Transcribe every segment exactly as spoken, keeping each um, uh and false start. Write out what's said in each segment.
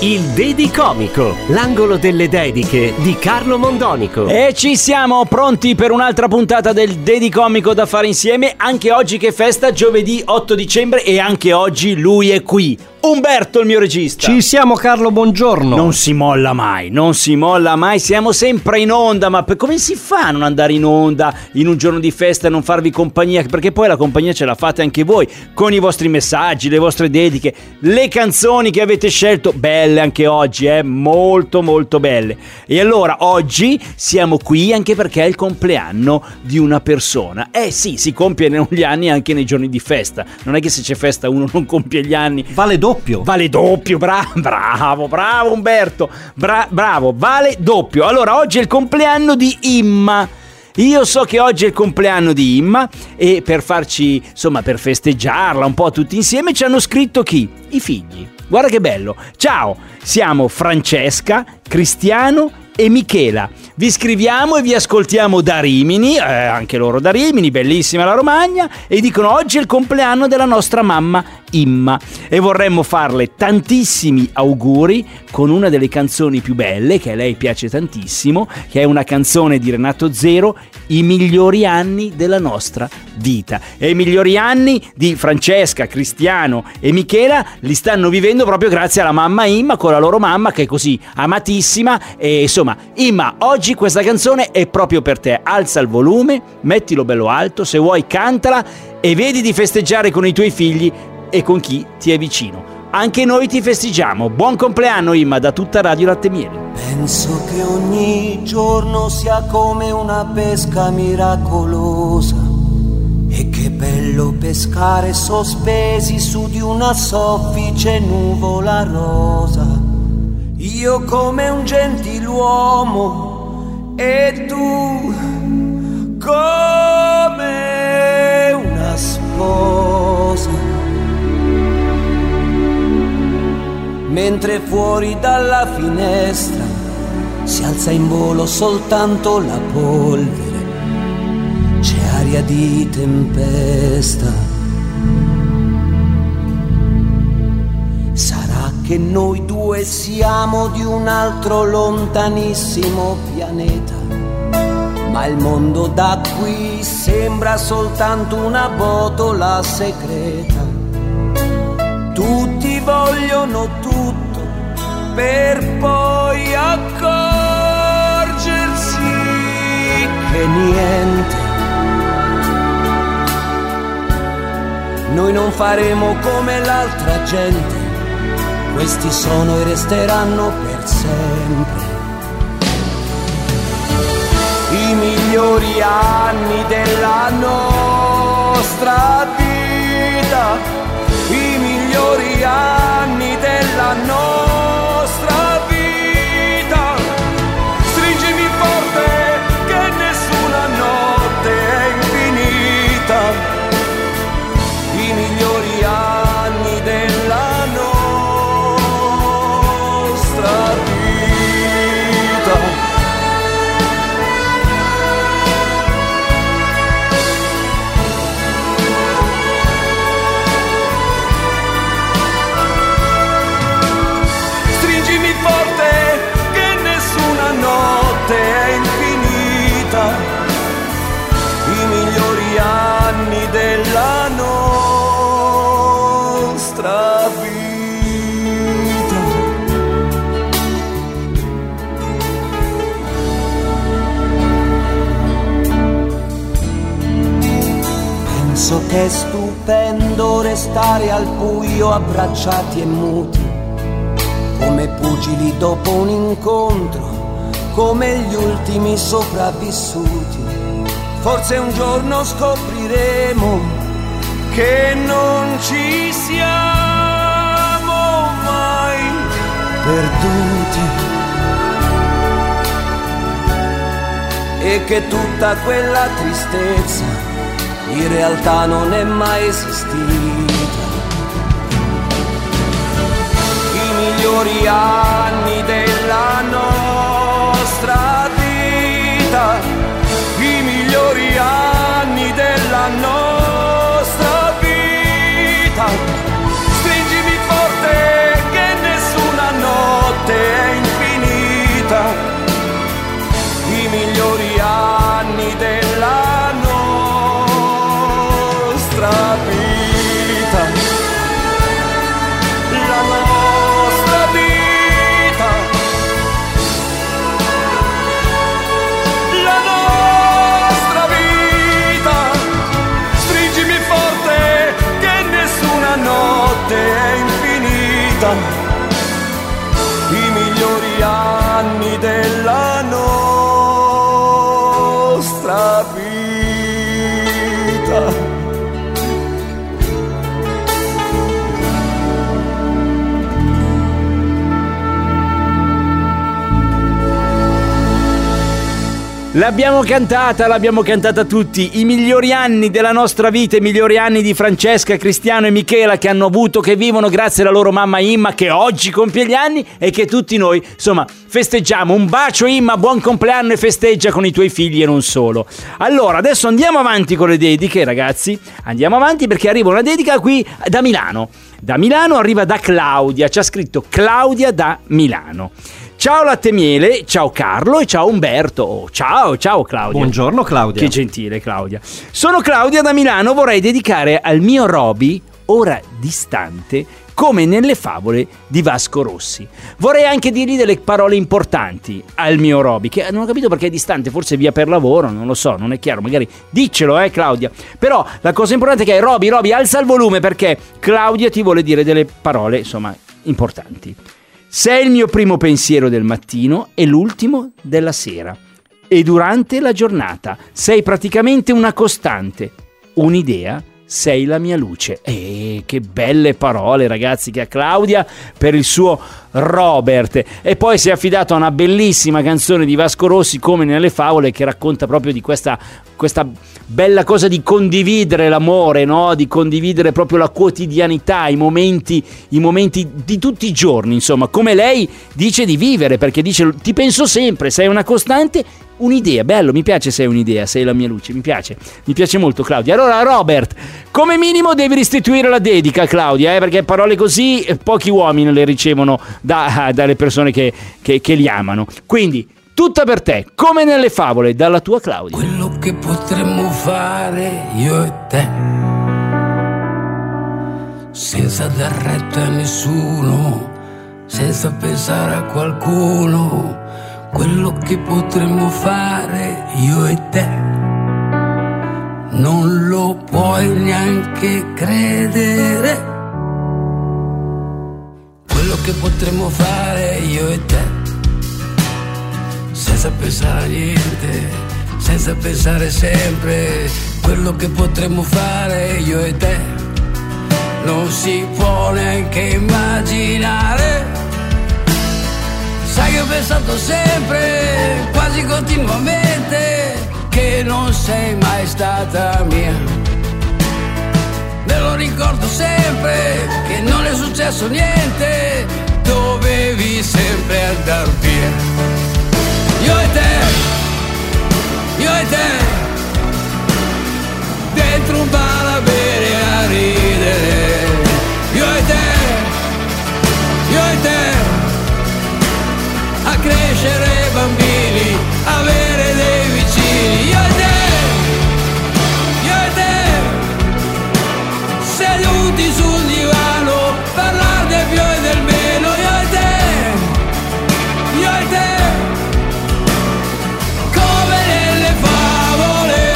Il Dedicomico, l'angolo delle dediche di Carlo Mondonico. E ci siamo pronti per un'altra puntata del Dedicomico da fare insieme. Anche oggi che festa, giovedì otto dicembre, e anche oggi lui è qui, Umberto, il mio regista. Ci siamo, Carlo, buongiorno. Non si molla mai, non si molla mai, siamo sempre in onda. Ma per, come si fa a non andare in onda in un giorno di festa e non farvi compagnia? Perché poi la compagnia ce la fate anche voi, con i vostri messaggi, le vostre dediche, le canzoni che avete scelto. Belle anche oggi, eh, molto molto belle. E allora oggi siamo qui anche perché è il compleanno di una persona. Eh sì, si compiono gli anni anche nei giorni di festa. Non è che se c'è festa uno non compie gli anni. Vale dopo doppio. Vale doppio, bra- bravo, bravo Umberto, bra- bravo, vale doppio. Allora, oggi è il compleanno di Imma. Io so che oggi è il compleanno di Imma e per farci, insomma, per festeggiarla un po' tutti insieme ci hanno scritto chi? I figli. Guarda che bello. Ciao, siamo Francesca, Cristiano e Michela. Vi scriviamo e vi ascoltiamo da Rimini, eh, anche loro da Rimini, bellissima la Romagna, e dicono oggi è il compleanno della nostra mamma Imma e vorremmo farle tantissimi auguri con una delle canzoni più belle che a lei piace tantissimo, che è una canzone di Renato Zero, I migliori anni della nostra vita. E i migliori anni di Francesca, Cristiano e Michela li stanno vivendo proprio grazie alla mamma Imma, con la loro mamma che è così amatissima. E insomma, Imma, oggi questa canzone è proprio per te. Alza il volume, mettilo bello alto, se vuoi cantala e vedi di festeggiare con i tuoi figli e con chi ti è vicino. Anche noi ti festeggiamo. Buon compleanno Imma da tutta Radio Lattemiele. Penso che ogni giorno sia come una pesca miracolosa e che bello pescare sospesi su di una soffice nuvola rosa. Io come un gentiluomo e tu come una sposa, mentre fuori dalla finestra si alza in volo soltanto la polvere, c'è aria di tempesta. Che noi due siamo di un altro lontanissimo pianeta, ma il mondo da qui sembra soltanto una botola segreta. Tutti vogliono tutto per poi accorgersi che niente. Noi non faremo come l'altra gente, questi sono e resteranno per sempre i migliori anni della nostra vita, i migliori anni della nostra vita. Stringimi forte che nessuna notte è infinita, i migliori anni della nostra è infinita, i migliori anni della nostra vita. Penso che è stupendo restare al buio abbracciati e muti, come pugili dopo un incontro, come gli ultimi sopravvissuti. Forse un giorno scopriremo che non ci siamo mai perduti e che tutta quella tristezza in realtà non è mai esistita. migliori anni della nostra vita, i migliori anni della nostra vita. Stringimi forte che nessuna notte è infinita, i migliori anni della nostra vita. È infinita, i migliori anni della nostra vita. L'abbiamo cantata, l'abbiamo cantata tutti, i migliori anni della nostra vita, i migliori anni di Francesca, Cristiano e Michela, che hanno avuto, che vivono grazie alla loro mamma Imma, che oggi compie gli anni e che tutti noi, insomma, festeggiamo. Un bacio Imma, buon compleanno e festeggia con i tuoi figli e non solo. Allora, adesso andiamo avanti con le dediche, ragazzi, andiamo avanti perché arriva una dedica qui da Milano. Da Milano arriva da Claudia, ci ha scritto Claudia da Milano. Ciao Lattemiele, ciao Carlo e ciao Umberto. Oh, ciao, ciao Claudia. Buongiorno Claudia. Che gentile Claudia. Sono Claudia da Milano, vorrei dedicare al mio Roby, ora distante, come nelle favole di Vasco Rossi. Vorrei anche dirgli delle parole importanti al mio Roby, che non ho capito perché è distante, forse via per lavoro, non lo so, non è chiaro, magari diccelo eh Claudia. Però la cosa importante è che Roby, Roby, alza il volume perché Claudia ti vuole dire delle parole, insomma, importanti. Sei il mio primo pensiero del mattino e l'ultimo della sera. E durante la giornata sei praticamente una costante, un'idea, sei la mia luce. E che belle parole, ragazzi, che ha Claudia per il suo Robert. E poi si è affidato a una bellissima canzone di Vasco Rossi, Come nelle favole, che racconta proprio di questa, questa bella cosa di condividere l'amore, no? Di condividere proprio la quotidianità, i momenti, i momenti di tutti i giorni, insomma, come lei dice di vivere, perché dice ti penso sempre, sei una costante, un'idea. Bello, mi piace, sei un'idea, sei la mia luce, mi piace, mi piace molto Claudia. Allora Robert, come minimo devi restituire la dedica Claudia, eh? Perché parole così pochi uomini le ricevono Da, dalle persone che, che, che li amano. Quindi, tutta per te, come nelle favole, dalla tua Claudia. Quello che potremmo fare io e te, senza dar retta a nessuno, senza pensare a qualcuno. Quello che potremmo fare io e te, non lo puoi neanche credere. Quello che potremmo fare io e te, senza pensare a niente, senza pensare sempre. Quello che potremmo fare io e te, non si può neanche immaginare. Sai che ho pensato sempre, quasi continuamente, che non sei mai stata mia. Me lo ricordo sempre che non è successo niente, dovevi sempre andar via. Io e te, io e te, dentro un bar a bere e a ridere. Io e te, io e te, a crescere bambini, avere dei vicini. Io e te, seduti sul divano, parlare del più e del meno. Io e te, io e te, come nelle favole.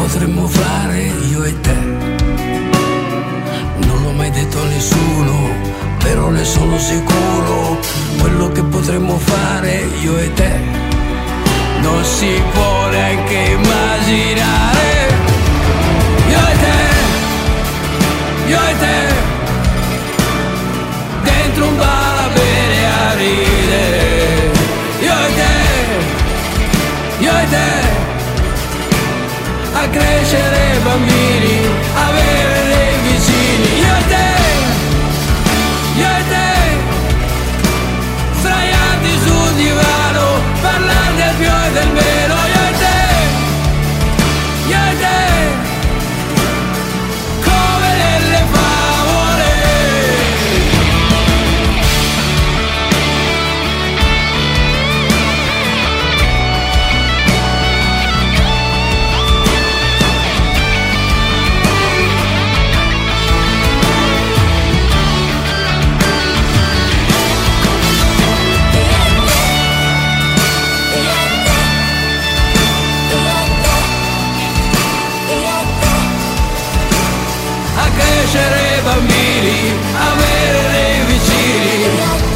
Potremmo fare io e te, non l'ho mai detto a nessuno, però ne sono sicuro. Quello che potremmo fare io e te, non si può neanche immaginare. Io e te, a crescere bambini, avere dei vicini. Io e te, io e te, sdraiati sul divano, parlare del più e del meno. Io e te, io e te, come delle favole. A crescere bambini, avere dei vicini.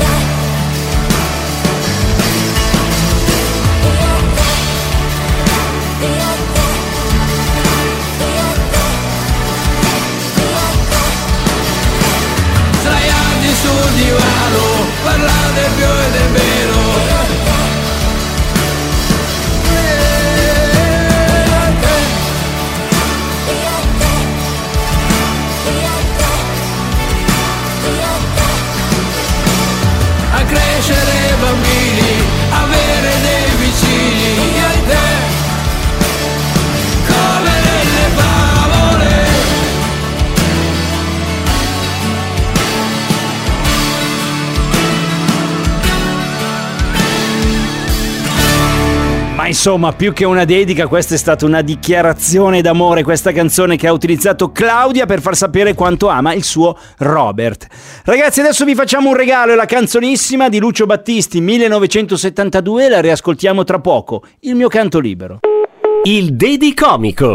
Sul divano, parlare del più e del meno. A crescere bambini, avere dei vicini, io e te, come nelle favole. Ma insomma, più che una dedica, questa è stata una dichiarazione d'amore, questa canzone che ha utilizzato Claudia per far sapere quanto ama il suo Robert. Ragazzi, adesso vi facciamo un regalo, è la canzonissima di Lucio Battisti, millenovecentosettantadue, la riascoltiamo tra poco, Il mio canto libero. Il Dedicomico.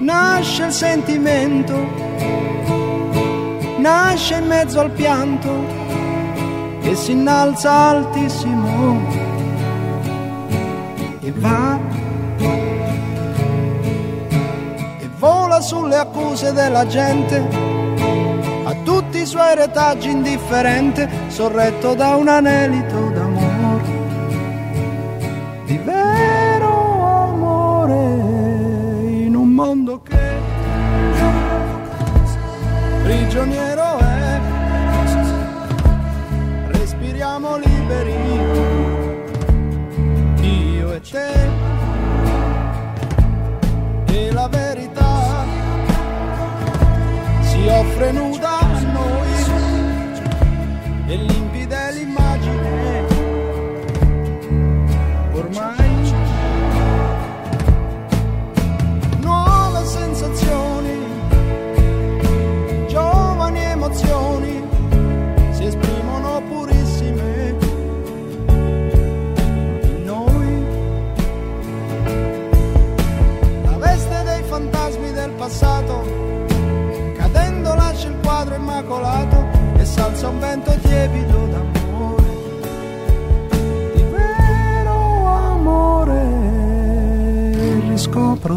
Nasce il sentimento, nasce in mezzo al pianto che si innalza altissimo e va e vola sulle accuse della gente, a tutti i suoi retaggi indifferente, sorretto da un anelito d'amor di vero amore. Mondo che prigioniero è, respiriamo liberi, io e te, e la verità si offre nuda a noi, e limpida è l'immagine ormai. Giovani emozioni si esprimono purissime in noi. La veste dei fantasmi del passato, cadendo lascia il quadro immacolato e s'alza un vento tiepido d'amore, di vero amore riscopro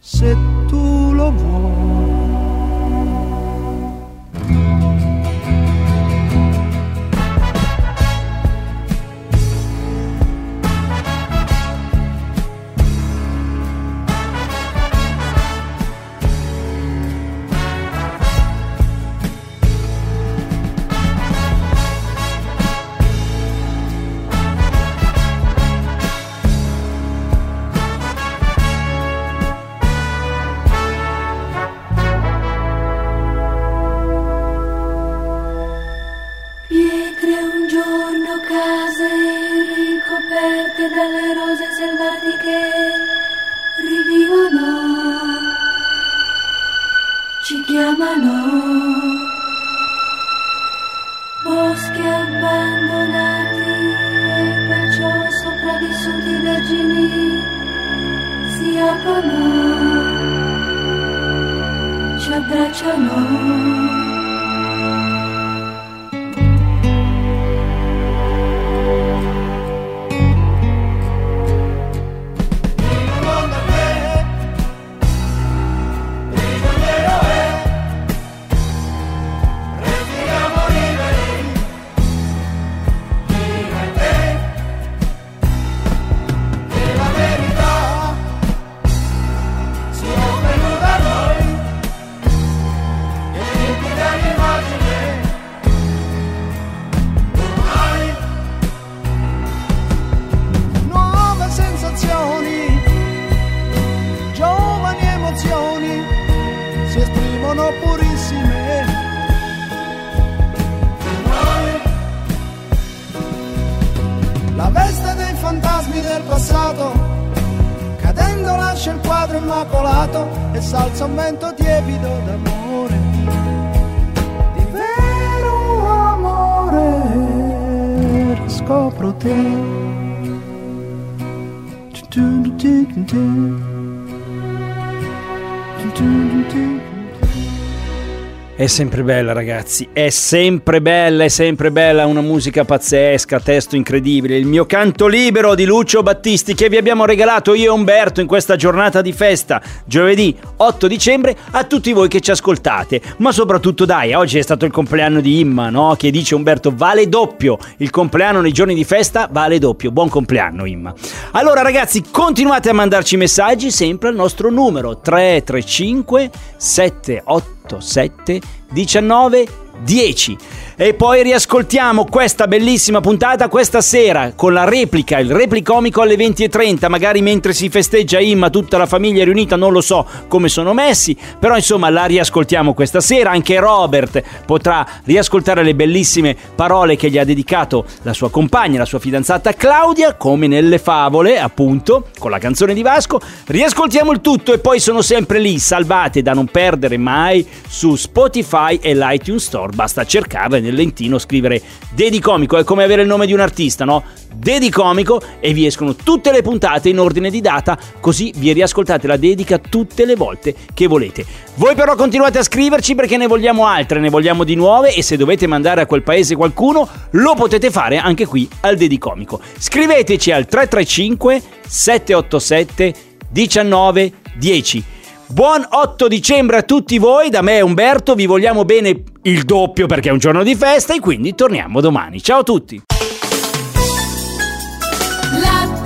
Se tu lo vuoi. ci chiamano boschi abbandonati e perciò sopravvissuti vergini si aprono, ci abbracciano. Salza un vento tiepido d'amore, di vero amore, riscopro te. È sempre bella, ragazzi, è sempre bella, è sempre bella, una musica pazzesca, testo incredibile, il mio canto libero di Lucio Battisti che vi abbiamo regalato io e Umberto in questa giornata di festa, giovedì otto dicembre, a tutti voi che ci ascoltate, ma soprattutto dai, oggi è stato il compleanno di Imma, no? Che dice Umberto, vale doppio, il compleanno nei giorni di festa vale doppio, buon compleanno Imma. Allora ragazzi, continuate a mandarci messaggi sempre al nostro numero tre tre cinque sette otto sette diciannove dieci e poi riascoltiamo questa bellissima puntata questa sera con la replica, il replicomico alle venti e trenta, magari mentre si festeggia Imma, tutta la famiglia è riunita, non lo so come sono messi, però insomma la riascoltiamo questa sera, anche Robert potrà riascoltare le bellissime parole che gli ha dedicato la sua compagna, la sua fidanzata Claudia, come nelle favole appunto, con la canzone di Vasco. Riascoltiamo il tutto e poi sono sempre lì, salvate da non perdere mai su Spotify e l'iTunes Store, basta cercarla nel lentino, scrivere Dedicomico, è come avere il nome di un artista, no? Dedicomico, e vi escono tutte le puntate in ordine di data, così vi riascoltate la dedica tutte le volte che volete. Voi però continuate a scriverci perché ne vogliamo altre, ne vogliamo di nuove, e se dovete mandare a quel paese qualcuno lo potete fare anche qui al Dedicomico. Scriveteci al tre tre cinque sette otto sette uno nove uno zero. Buon otto dicembre a tutti voi, da me e Umberto, vi vogliamo bene il doppio perché è un giorno di festa e quindi torniamo domani. Ciao a tutti! La...